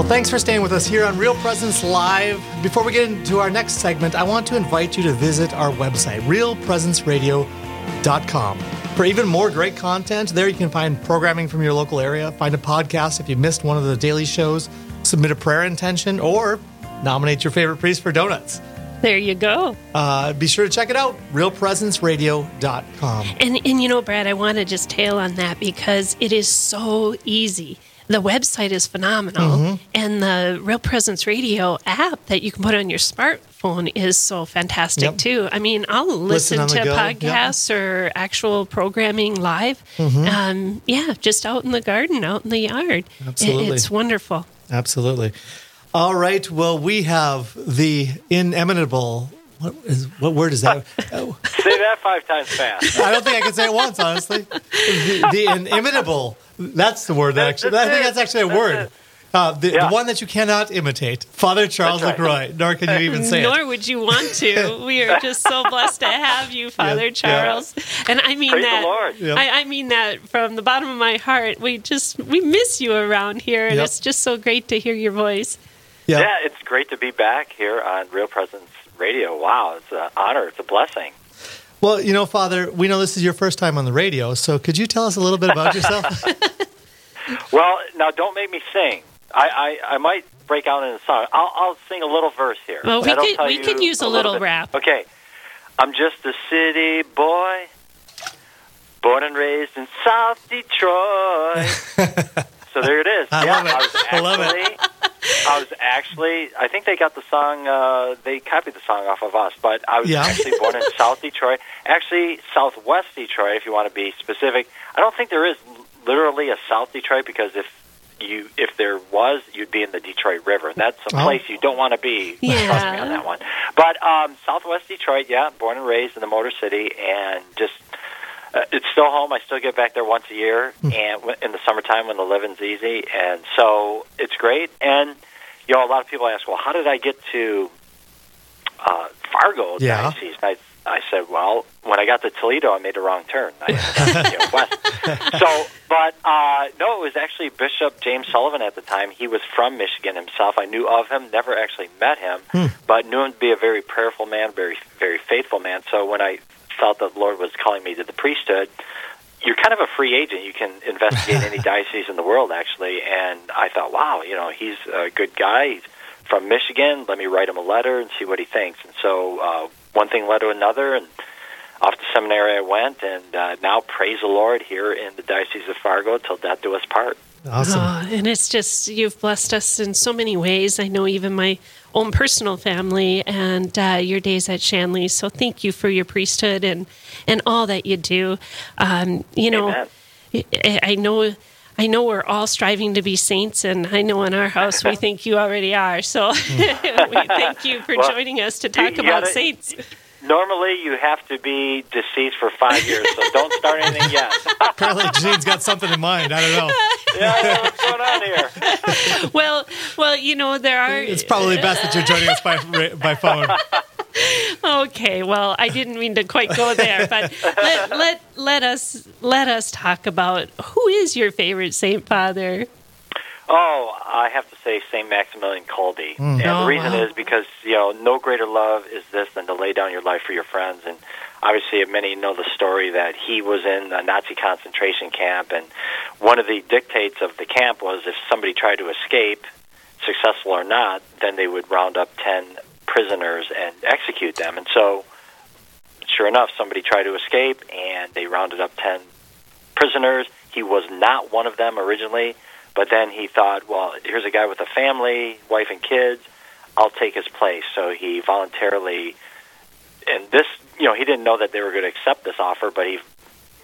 Well, thanks for staying with us here on Real Presence Live. Before we get into our next segment, I want to invite you to visit our website, realpresenceradio.com. For even more great content, there you can find programming from your local area, find a podcast if you missed one of the daily shows, submit a prayer intention, or nominate your favorite priest for donuts. There you go. Be sure to check it out, realpresenceradio.com. And you know, Brad, I want to just tail on that because it is so easy. The website is phenomenal, and the Real Presence Radio app that you can put on your smartphone is so fantastic, too. I mean, I'll listen to podcasts or actual programming live. Just out in the garden, out in the yard. Absolutely. It's wonderful. Absolutely. All right. Well, we have the inimitable. What word is that? Say that five times fast. I don't think I can say it once, honestly. The inimitable. That's the word. I think that's actually a word. The one that you cannot imitate. Father Charles LaCroix. Nor can you even say it. Nor would you want to. We are just so blessed to have you, Father Charles. Yeah. And I mean Praise the Lord. I mean that from the bottom of my heart. We miss you around here, and it's just so great to hear your voice. Yeah. Yeah, it's great to be back here on Real Presence Radio. Wow, it's an honor. It's a blessing. Well, you know, Father, we know this is your first time on the radio, so could you tell us a little bit about yourself? Well, now don't make me sing. I might break out in a song. I'll sing a little verse here. Well, we can use a little rap. Okay. I'm just a city boy, born and raised in South Detroit. So there it is. I love it. I think they got the song. They copied the song off of us. But I was actually born in South Detroit, actually Southwest Detroit, if you want to be specific. I don't think there is literally a South Detroit because if there was, you'd be in the Detroit River, and that's a place you don't want to be. Yeah. Trust me on that one. But Southwest Detroit, born and raised in the Motor City, and just. It's still home. I still get back there once a year, and in the summertime when the living's easy, and so it's great. And you know, a lot of people ask, "Well, how did I get to Fargo?" Yeah. I said, "Well, when I got to Toledo, I made a wrong turn. West." So, but no, it was actually Bishop James Sullivan at the time. He was from Michigan himself. I knew of him, never actually met him, but knew him to be a very prayerful man, very very faithful man. So when I felt that the Lord was calling me to the priesthood, you're kind of a free agent. You can investigate any diocese in the world, actually. And I thought, wow, you know, he's a good guy. He's from Michigan. Let me write him a letter and see what he thinks. And so one thing led to another, and off to seminary I went, and now praise the Lord here in the Diocese of Fargo till death do us part. Awesome. And it's just, you've blessed us in so many ways. I know even my own personal family and your days at Shanley. So thank you for your priesthood and all that you do. You know, I know we're all striving to be saints, and I know in our house we think you already are. So we thank you for joining us to talk about saints. Normally, you have to be deceased for 5 years, so don't start anything yet. Apparently, Gene's got something in mind. I don't know. Yeah, I don't know what's going on here. Well, you know, there are... It's probably best that you're joining us by phone. Okay, well, I didn't mean to quite go there, but let us talk about who is your favorite saint, Father? Oh, I have to say St. Maximilian Kolbe. And the reason is because, you know, no greater love is this than to lay down your life for your friends. And obviously many know the story that he was in a Nazi concentration camp. And one of the dictates of the camp was if somebody tried to escape, successful or not, then they would round up 10 prisoners and execute them. And so, sure enough, somebody tried to escape, and they rounded up 10 prisoners. He was not one of them originally. But then he thought, well, here's a guy with a family, wife and kids. I'll take his place. So he voluntarily, and this, you know, he didn't know that they were going to accept this offer, but he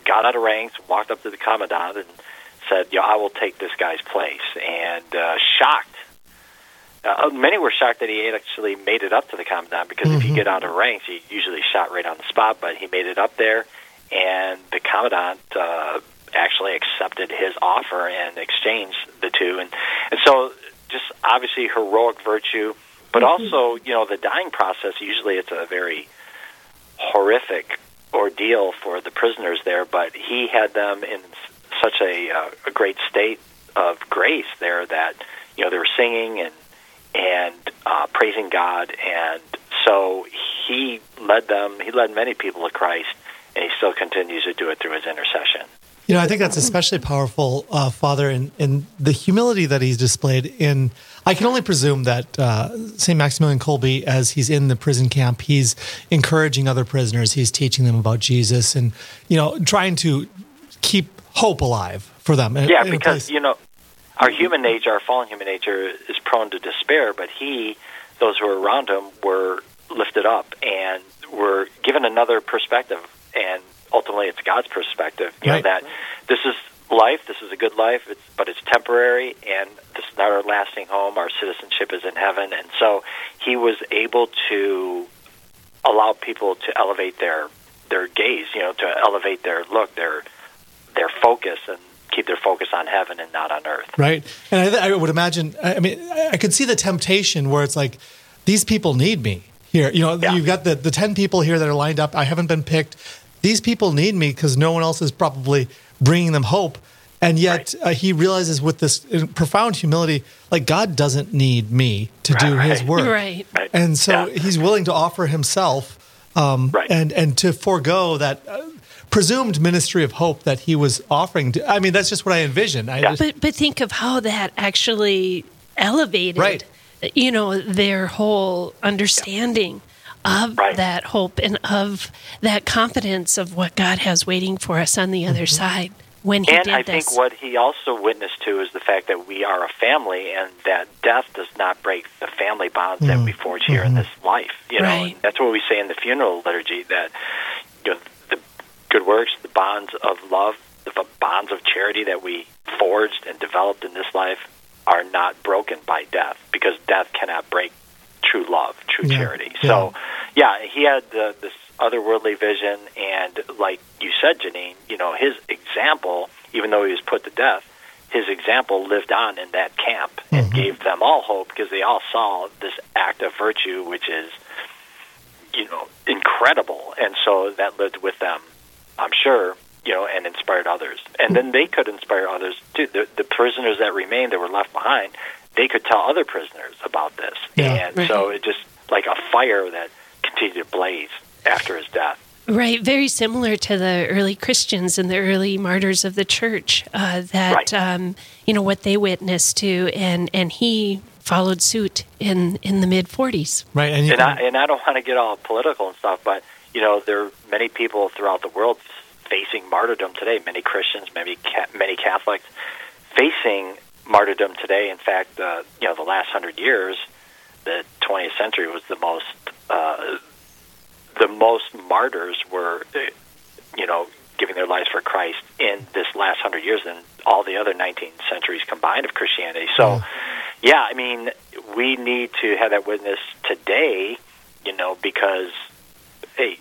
got out of ranks, walked up to the commandant and said, yeah, I will take this guy's place. And shocked. Many were shocked that he actually made it up to the commandant because if you get out of ranks, you usually shot right on the spot, but he made it up there. And the commandant... actually accepted his offer and exchanged the two. And so just obviously heroic virtue, but also, you know, the dying process, usually it's a very horrific ordeal for the prisoners there, but he had them in such a great state of grace there that you know, they were singing and praising God, and so he led them. He led many people to Christ, and he still continues to do it through his intercession. You know, I think that's especially powerful, Father, in the humility that he's displayed in. I can only presume that St. Maximilian Kolbe, as he's in the prison camp, he's encouraging other prisoners, he's teaching them about Jesus, and, you know, trying to keep hope alive for them. Yeah, because, you know, our human nature, our fallen human nature is prone to despair, but he, those who were around him, were lifted up and were given another perspective, and ultimately, it's God's perspective, you know, that this is life, this is a good life, but it's temporary, and this is not our lasting home. Our citizenship is in heaven. And so he was able to allow people to elevate their gaze, you know, to elevate their look, their focus, and keep their focus on heaven and not on earth. Right. And I would imagine, I mean, I could see the temptation where it's like, these people need me here. You know, you've got the 10 people here that are lined up. I haven't been picked. These people need me because no one else is probably bringing them hope. And yet he realizes with this profound humility, like, God doesn't need me to do his work. Right. And so he's willing to offer himself and to forego that presumed ministry of hope that he was offering. I mean, that's just what I envision. But think of how that actually elevated, you know, their whole understanding of that hope and of that confidence of what God has waiting for us on the other side when he did this. And I think what he also witnessed to is the fact that we are a family, and that death does not break the family bonds that we forge here in this life. You know, and that's what we say in the funeral liturgy, that, you know, the good works, the bonds of love, the bonds of charity that we forged and developed in this life are not broken by death, because death cannot break true love, true charity. Yeah. So, yeah, he had this otherworldly vision, and like you said, Janine, you know, his example, even though he was put to death, his example lived on in that camp and gave them all hope, because they all saw this act of virtue, which is, you know, incredible. And so that lived with them, I'm sure, you know, and inspired others. And then they could inspire others, too. The prisoners that remained, that were left behind, they could tell other prisoners about this. Yeah. And so it just like a fire that continued to blaze after his death. Right. Very similar to the early Christians and the early martyrs of the church, you know, what they witnessed to, and he followed suit in the mid-40s. Right. And I don't want to get all political and stuff, but, you know, there are many people throughout the world facing martyrdom today, many Christians, many Catholics facing martyrdom today. In fact, you know, the last 100 years, the 20th century was the most martyrs were, you know, giving their lives for Christ in this last 100 years than all the other 19 centuries combined of Christianity. So, yeah, I mean, we need to have that witness today, you know, because, hey,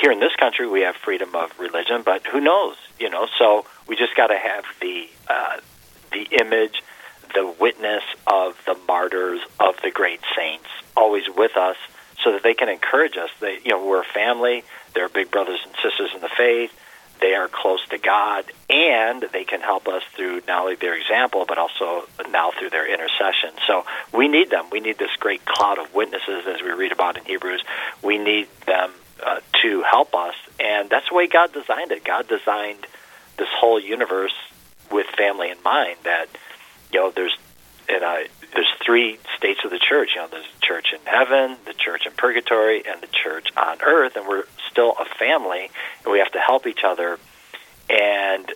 here in this country we have freedom of religion, but who knows, you know? So we just got to have the image, the witness of the martyrs, of the great saints, always with us, so that they can encourage us. They, you know, we're a family. They're big brothers and sisters in the faith. They are close to God, and they can help us through not only their example, but also now through their intercession. So we need them. We need this great cloud of witnesses, as we read about in Hebrews. We need them to help us, and that's the way God designed it. God designed this whole universe with family in mind, that, you know, there's three states of the church. You know, there's the church in heaven, the church in purgatory, and the church on earth, and we're still a family, and we have to help each other, and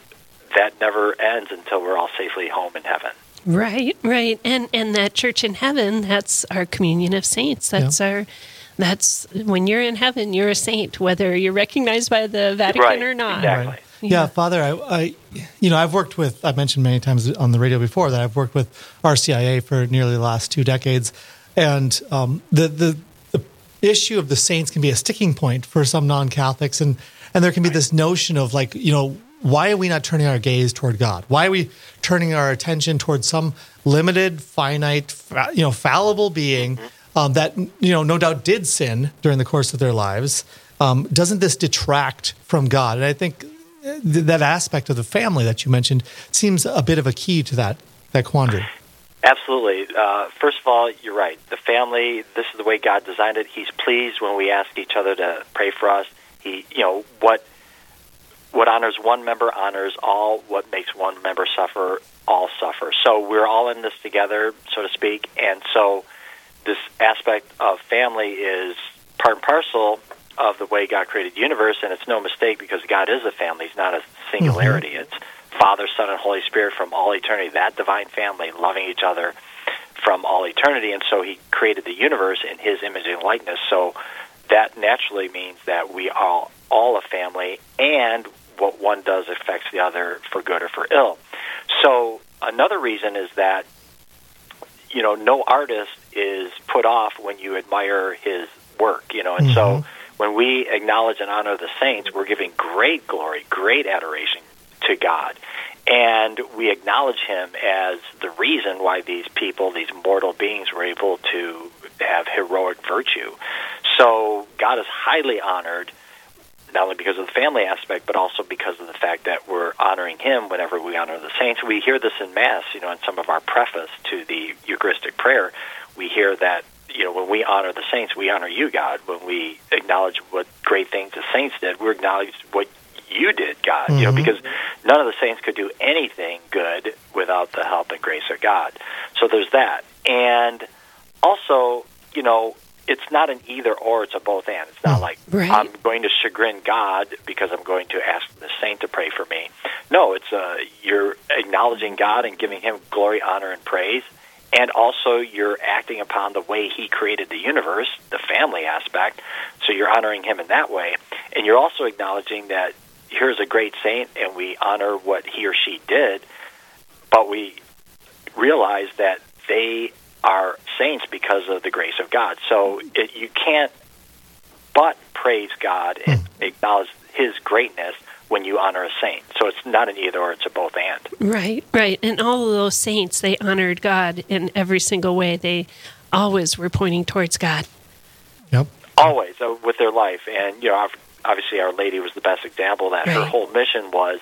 that never ends until we're all safely home in heaven. Right. And that church in heaven, that's our communion of saints. That's when you're in heaven, you're a saint, whether you're recognized by the Vatican or not. Exactly. Right. Yeah, Father, I, you know, I've worked with, I've mentioned many times on the radio before that I've worked with RCIA for nearly the last 2 decades, and the issue of the saints can be a sticking point for some non-Catholics, and there can be this notion of, like, you know, why are we not turning our gaze toward God? Why are we turning our attention toward some limited, finite, you know, fallible being that, you know, no doubt did sin during the course of their lives? Doesn't this detract from God? And I think that aspect of the family that you mentioned seems a bit of a key to that quandary. Absolutely. First of all, you're right. The family, this is the way God designed it. He's pleased when we ask each other to pray for us. What honors one member honors all. What makes one member suffer, all suffer. So we're all in this together, so to speak. And so this aspect of family is part and parcel of the way God created the universe, and it's no mistake because God is a family. It's not a singularity. Mm-hmm. It's Father, Son, and Holy Spirit from all eternity, that divine family loving each other from all eternity. And so he created the universe in his image and likeness. So that naturally means that we are all a family, and what one does affects the other for good or for ill. So another reason is that, you know, no artist is put off when you admire his work, you know, and mm-hmm. so when we acknowledge and honor the saints, we're giving great glory, great adoration to God. And we acknowledge him as the reason why these people, these mortal beings, were able to have heroic virtue. So God is highly honored, not only because of the family aspect, but also because of the fact that we're honoring him whenever we honor the saints. We hear this in Mass, you know, in some of our preface to the Eucharistic prayer. We hear that, you know, when we honor the saints, we honor you, God. When we acknowledge what great things the saints did, we acknowledge what you did, God, mm-hmm. you know, because none of the saints could do anything good without the help and grace of God. So there's that. And also, you know, it's not an either-or, it's a both-and. It's not like, right. I'm going to chagrin God because I'm going to ask the saint to pray for me. No, it's you're acknowledging God and giving him glory, honor, and praise, and also you're acting upon the way he created the universe, the family aspect, so you're honoring him in that way. And you're also acknowledging that here's a great saint, and we honor what he or she did, but we realize that they are saints because of the grace of God. So you can't but praise God and acknowledge his greatness when you honor a saint. So it's not an either or, it's a both and. Right, right. And all of those saints, they honored God in every single way. They always were pointing towards God. Yep. Always, with their life. And, you know, obviously, Our Lady was the best example of that. Right. Her whole mission was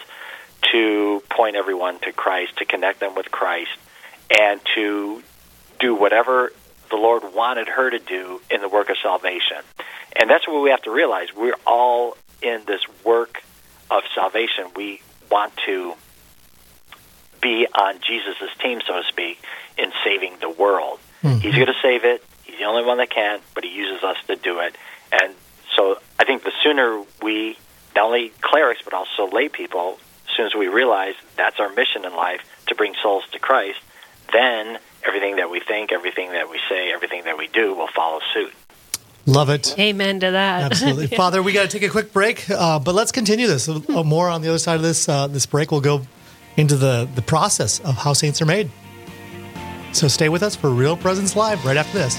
to point everyone to Christ, to connect them with Christ, and to do whatever the Lord wanted her to do in the work of salvation. And that's what we have to realize. We're all in this work of salvation. We want to be on Jesus' team, so to speak, in saving the world. Mm-hmm. He's going to save it. He's the only one that can, but he uses us to do it. And so I think the sooner we, not only clerics, but also lay people, as soon as we realize that's our mission in life, to bring souls to Christ, then everything that we think, everything that we say, everything that we do will follow suit. Love it. Amen to that. Absolutely. Yeah. Father, we got to take a quick break, but let's continue this. More on the other side of this break. We'll go into the process of how saints are made. So stay with us for Real Presence Live right after this.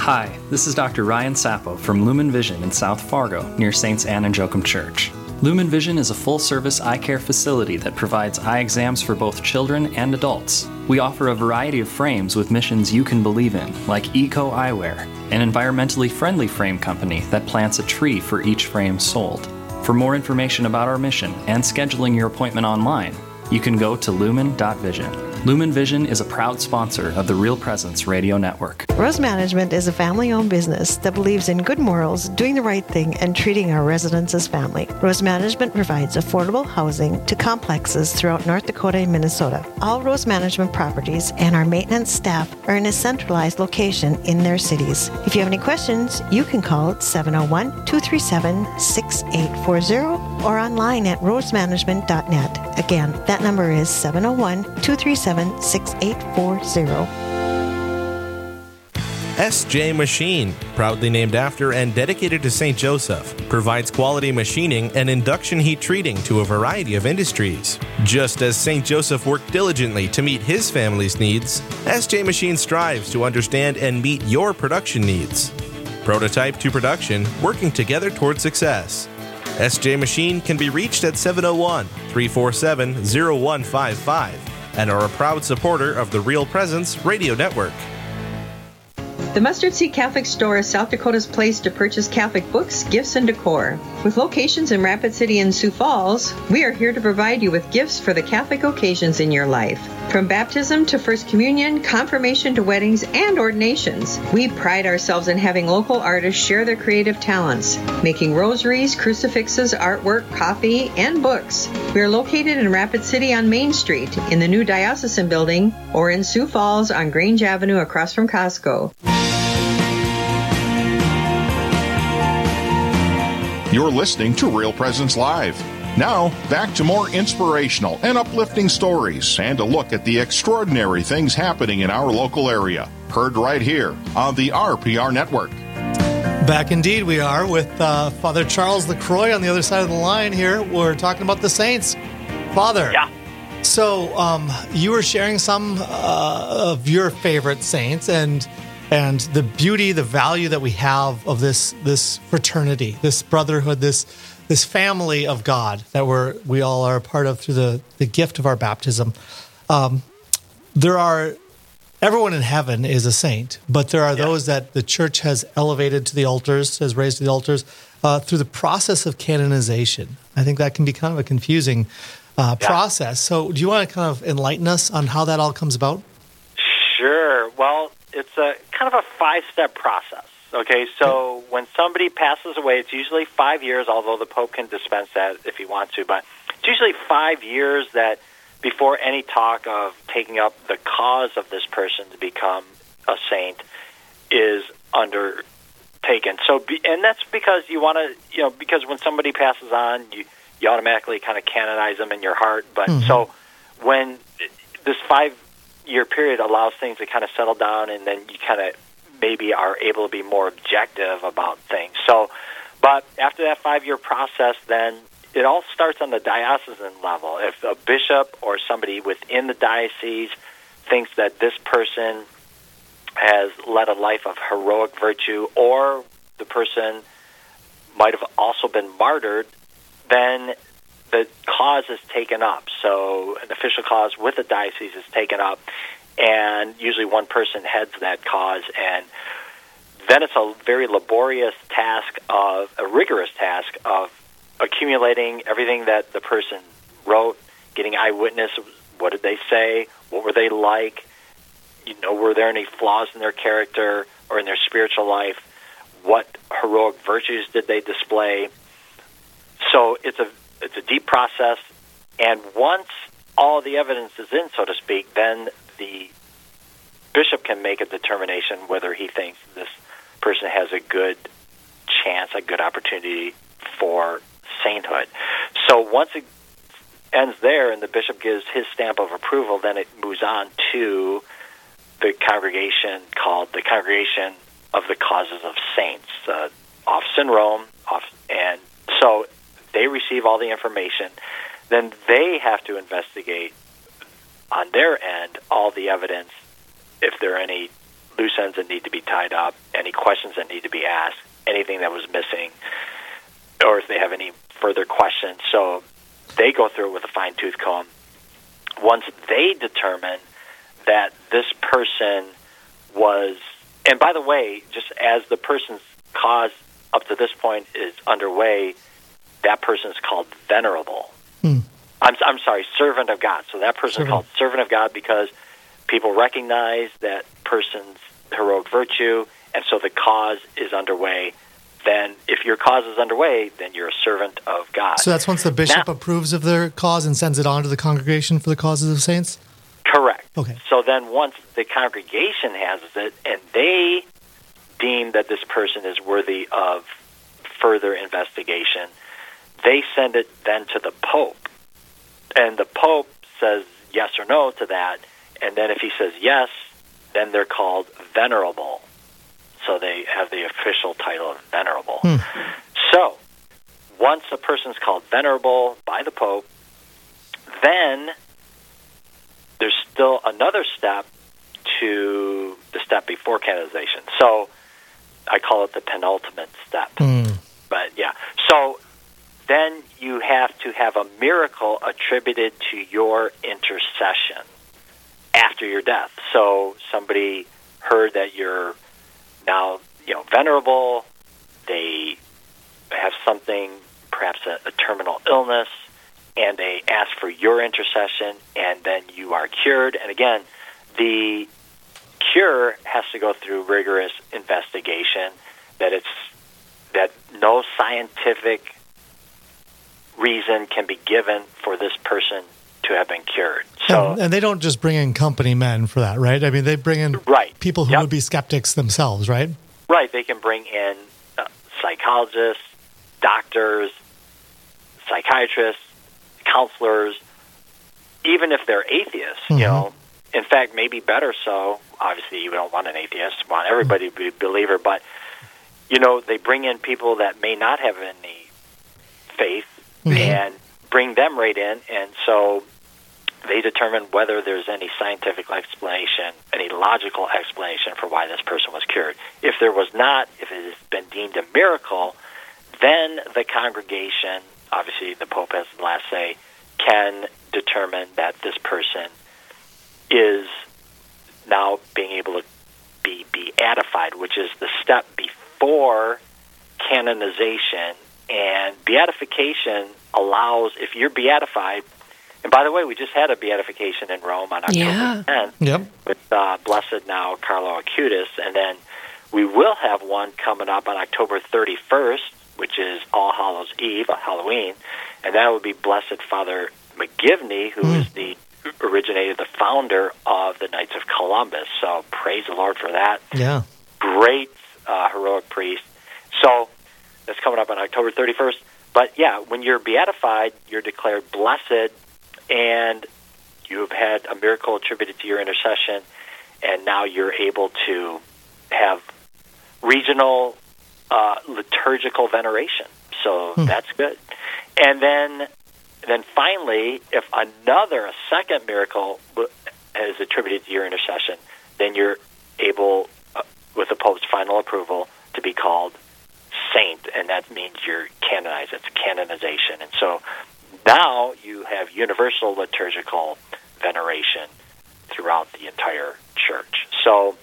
Hi, this is Dr. Ryan Sappo from Lumen Vision in South Fargo, near Saints Anne and Joachim Church. Lumen Vision is a full-service eye care facility that provides eye exams for both children and adults. We offer a variety of frames with missions you can believe in, like Eco Eyewear, an environmentally friendly frame company that plants a tree for each frame sold. For more information about our mission and scheduling your appointment online, you can go to lumen.vision. Lumen Vision is a proud sponsor of the Real Presence Radio Network. Rose Management is a family-owned business that believes in good morals, doing the right thing, and treating our residents as family. Rose Management provides affordable housing to complexes throughout North Dakota and Minnesota. All Rose Management properties and our maintenance staff are in a centralized location in their cities. If you have any questions, you can call 701-237-6840 or online at rosemanagement.net. Again, that number is 701-237-6840. SJ Machine, proudly named after and dedicated to St. Joseph, provides quality machining and induction heat treating to a variety of industries. Just as St. Joseph worked diligently to meet his family's needs, SJ Machine strives to understand and meet your production needs. Prototype to production, working together toward success. SJ Machine can be reached at 701-347-0155 and are a proud supporter of the Real Presence Radio Network. The Mustard Seed Catholic Store is South Dakota's place to purchase Catholic books, gifts, and decor. With locations in Rapid City and Sioux Falls, we are here to provide you with gifts for the Catholic occasions in your life. From baptism to First Communion, confirmation to weddings, and ordinations, we pride ourselves in having local artists share their creative talents, making rosaries, crucifixes, artwork, coffee, and books. We are located in Rapid City on Main Street, in the new Diocesan Building, or in Sioux Falls on Grange Avenue across from Costco. You're listening to Real Presence Live. Now, back to more inspirational and uplifting stories and a look at the extraordinary things happening in our local area. Heard right here on the RPR Network. Back indeed we are with Father Charles LaCroix on the other side of the line here. We're talking about the Saints. Father. Yeah. So you were sharing some of your favorite saints and the beauty, the value that we have of this fraternity, this brotherhood, this family of God that we all are a part of through the gift of our baptism. Everyone in heaven is a saint, but there are those that the church has elevated to the altars, has raised to the altars through the process of canonization. I think that can be kind of a confusing process. So do you want to kind of enlighten us on how that all comes about? Sure. Well, it's a kind of a five-step process. Okay, so when somebody passes away, it's usually 5 years, although the Pope can dispense that if he wants to, but it's usually 5 years that before any talk of taking up the cause of this person to become a saint is undertaken. And that's because you want to, because when somebody passes on, you automatically kind of canonize them in your heart. But so when this 5-year period allows things to kind of settle down, and then you kind of maybe are able to be more objective about things. So, but after that 5-year process, then it all starts on the diocesan level. If a bishop or somebody within the diocese thinks that this person has led a life of heroic virtue, or the person might have also been martyred, then the cause is taken up. So an official cause with the diocese is taken up, and usually one person heads that cause, and then it's a very rigorous task of accumulating everything that the person wrote, getting eyewitness, what did they say, what were they like, were there any flaws in their character or in their spiritual life, what heroic virtues did they display. So it's a deep process, and once all the evidence is in, so to speak, then the bishop can make a determination whether he thinks this person has a good chance, a good opportunity for sainthood. So once it ends there and the bishop gives his stamp of approval, then it moves on to the congregation called the Congregation of the Causes of Saints, office in Rome, and so they receive all the information. Then they have to investigate on their end all the evidence, if there are any loose ends that need to be tied up, any questions that need to be asked, anything that was missing, or if they have any further questions. So they go through it with a fine-tooth comb. Once they determine that this person was, and by the way, just as the person's cause up to this point is underway, that person is called venerable. I'm sorry, servant of God. So that person is called servant of God because people recognize that person's heroic virtue, and so the cause is underway. Then if your cause is underway, then you're a servant of God. So that's once the bishop approves of their cause and sends it on to the Congregation for the Causes of Saints? Correct. Okay. So then once the congregation has it, and they deem that this person is worthy of further investigation, they send it then to the Pope. And the Pope says yes or no to that, and then if he says yes, then they're called venerable. So they have the official title of venerable. So once a person's called venerable by the Pope, then there's still another step to the step before canonization. So I call it the penultimate step. But yeah, so then you have to have a miracle attributed to your intercession after your death. So somebody heard that your now, you know, venerable. They have something, perhaps a terminal illness, and they ask for your intercession, and then you are cured. And again, the cure has to go through rigorous investigation, that no scientific reason can be given for this person to have been cured. So, and they don't just bring in company men for that, right? I mean, they bring in people who would be skeptics themselves, right? Right. They can bring in psychologists, doctors, psychiatrists, counselors, even if they're atheists, mm-hmm. you know. In fact, maybe better so. Obviously, you don't want an atheist. You want everybody to be a believer. But, you know, they bring in people that may not have any faith mm-hmm. and bring them right in. And so they determine whether there's any scientific explanation, any logical explanation for why this person was cured. If there was not, if it has been deemed a miracle, then the congregation, obviously the Pope has the last say, can determine that this person is now being able to be beatified, which is the step before canonization. And beatification allows, if you're beatified, and by the way, we just had a beatification in Rome on October 10th with Blessed now Carlo Acutis, and then we will have one coming up on October 31st, which is All Hallows Eve, Halloween, and that would be Blessed Father McGivney, who is the originated the founder of the Knights of Columbus. So praise the Lord for that. Yeah. Great heroic priest. So that's coming up on October 31st. But yeah, when you're beatified, you're declared blessed, and you've had a miracle attributed to your intercession, and now you're able to have regional liturgical veneration. So that's good. And then finally, if a second miracle is attributed to your intercession, then you're able, with the Pope's final approval, to be called saint, and that means you're canonized. It's canonization. And so now you have universal liturgical veneration throughout the entire church. So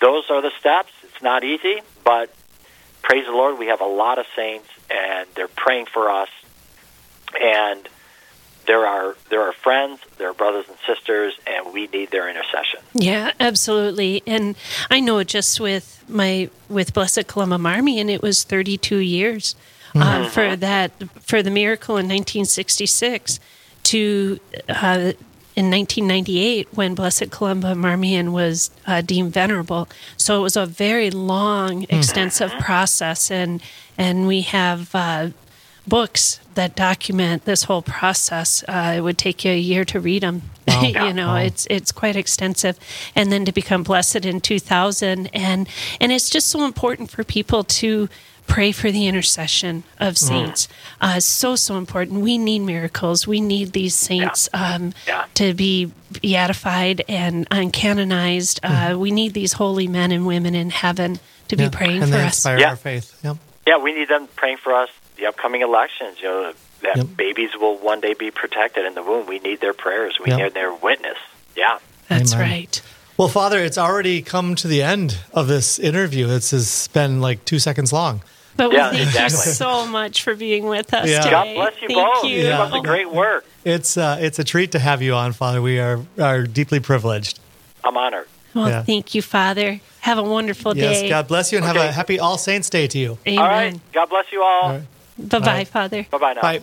those are the steps. It's not easy, but praise the Lord, we have a lot of saints, and they're praying for us. And there are friends, there are brothers and sisters, and we need their intercession. Yeah, absolutely. And I know just with Blessed Columba Marmion, it was 32 years for the miracle in 1966 to in 1998 when Blessed Columba Marmion was deemed venerable. So it was a very long, extensive process, and we have books that document this whole process. It would take you a year to read them. Wow. You know, it's quite extensive. And then to become blessed in 2000. And it's just so important for people to pray for the intercession of saints. So important. We need miracles. We need these saints to be beatified and canonized. We need these holy men and women in heaven to be praying for us. And they inspire our faith. Yep. Yeah, we need them praying for us. The upcoming elections, you know, that babies will one day be protected in the womb. We need their prayers. We need their witness. Yeah. That's Amen. Right. Well, Father, it's already come to the end of this interview. It's been like 2 seconds long. But we thank you so much for being with us today. God bless you both. You did the great work. It's a treat to have you on, Father. We are deeply privileged. I'm honored. Well, thank you, Father. Have a wonderful day. Yes, God bless you, and have a happy All Saints Day to you. Amen. All right. God bless you all. Bye-bye, Father. Bye-bye now. Bye.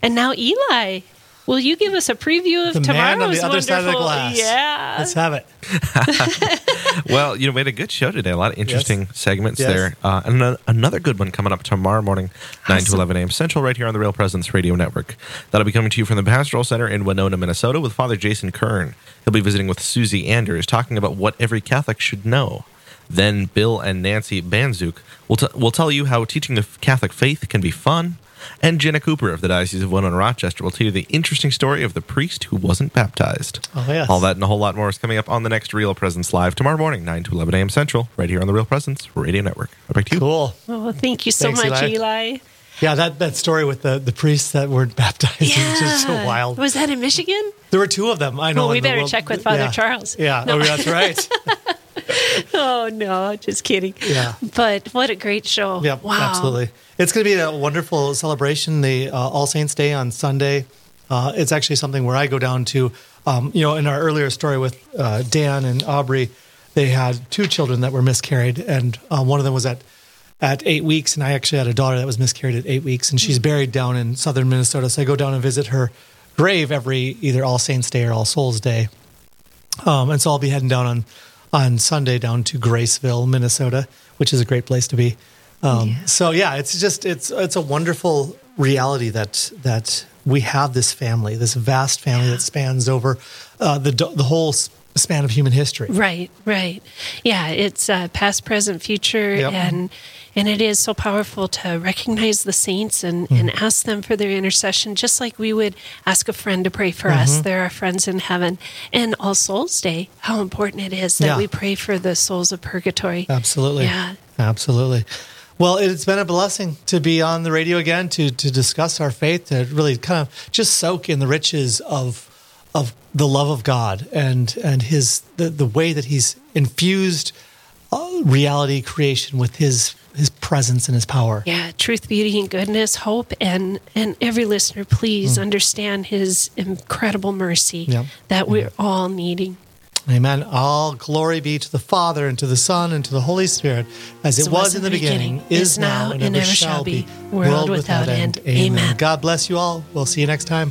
And now, Eli, will you give us a preview of tomorrow's man on the other side of the glass. Yeah. Let's have it. Well, you know, we had a good show today. A lot of interesting segments there. And another good one coming up tomorrow morning, 9 to 11 a.m. Central, right here on the Real Presence Radio Network. That'll be coming to you from the Pastoral Center in Winona, Minnesota, with Father Jason Kern. He'll be visiting with Susie Anders, talking about what every Catholic should know. Then Bill and Nancy Banzuk will tell you how teaching the Catholic faith can be fun. And Jenna Cooper of the Diocese of Winona and Rochester will tell you the interesting story of the priest who wasn't baptized. Oh, yes. All that and a whole lot more is coming up on the next Real Presence Live tomorrow morning, 9 to 11 a.m. Central, right here on the Real Presence Radio Network. Back to you. Cool. Oh, thank you so much, Eli. Yeah, that story with the priests that weren't baptized is just so wild. Was that in Michigan? There were two of them. I know. Well, we better check with Father Charles. Yeah, that's right. Oh, no, just kidding. Yeah. But what a great show. Yep, wow. Absolutely. It's going to be a wonderful celebration, the All Saints Day on Sunday. It's actually something where I go down to, in our earlier story with Dan and Aubrey, they had two children that were miscarried, and one of them was at 8 weeks, and I actually had a daughter that was miscarried at 8 weeks, and she's buried down in southern Minnesota, so I go down and visit her grave every either All Saints Day or All Souls Day. And so I'll be heading down on Sunday down to Graceville, Minnesota, which is a great place to be. It's a wonderful reality that we have this family, this vast family that spans over the whole span of human history. Right. Yeah, it's past, present, future, and it is so powerful to recognize the saints and ask them for their intercession, just like we would ask a friend to pray for us. They're our friends in heaven. And All Souls Day, how important it is that we pray for the souls of purgatory. Absolutely. Yeah. Absolutely. Well, it's been a blessing to be on the radio again, to discuss our faith, to really kind of just soak in the riches of the love of God and the way that he's infused reality creation with his presence and his power. Yeah, truth, beauty, and goodness, hope, and every listener, please understand his incredible mercy that we're all needing. Amen. All glory be to the Father, and to the Son, and to the Holy Spirit, as it was in the beginning, is now, and ever shall be, world without end. Amen. God bless you all. We'll see you next time.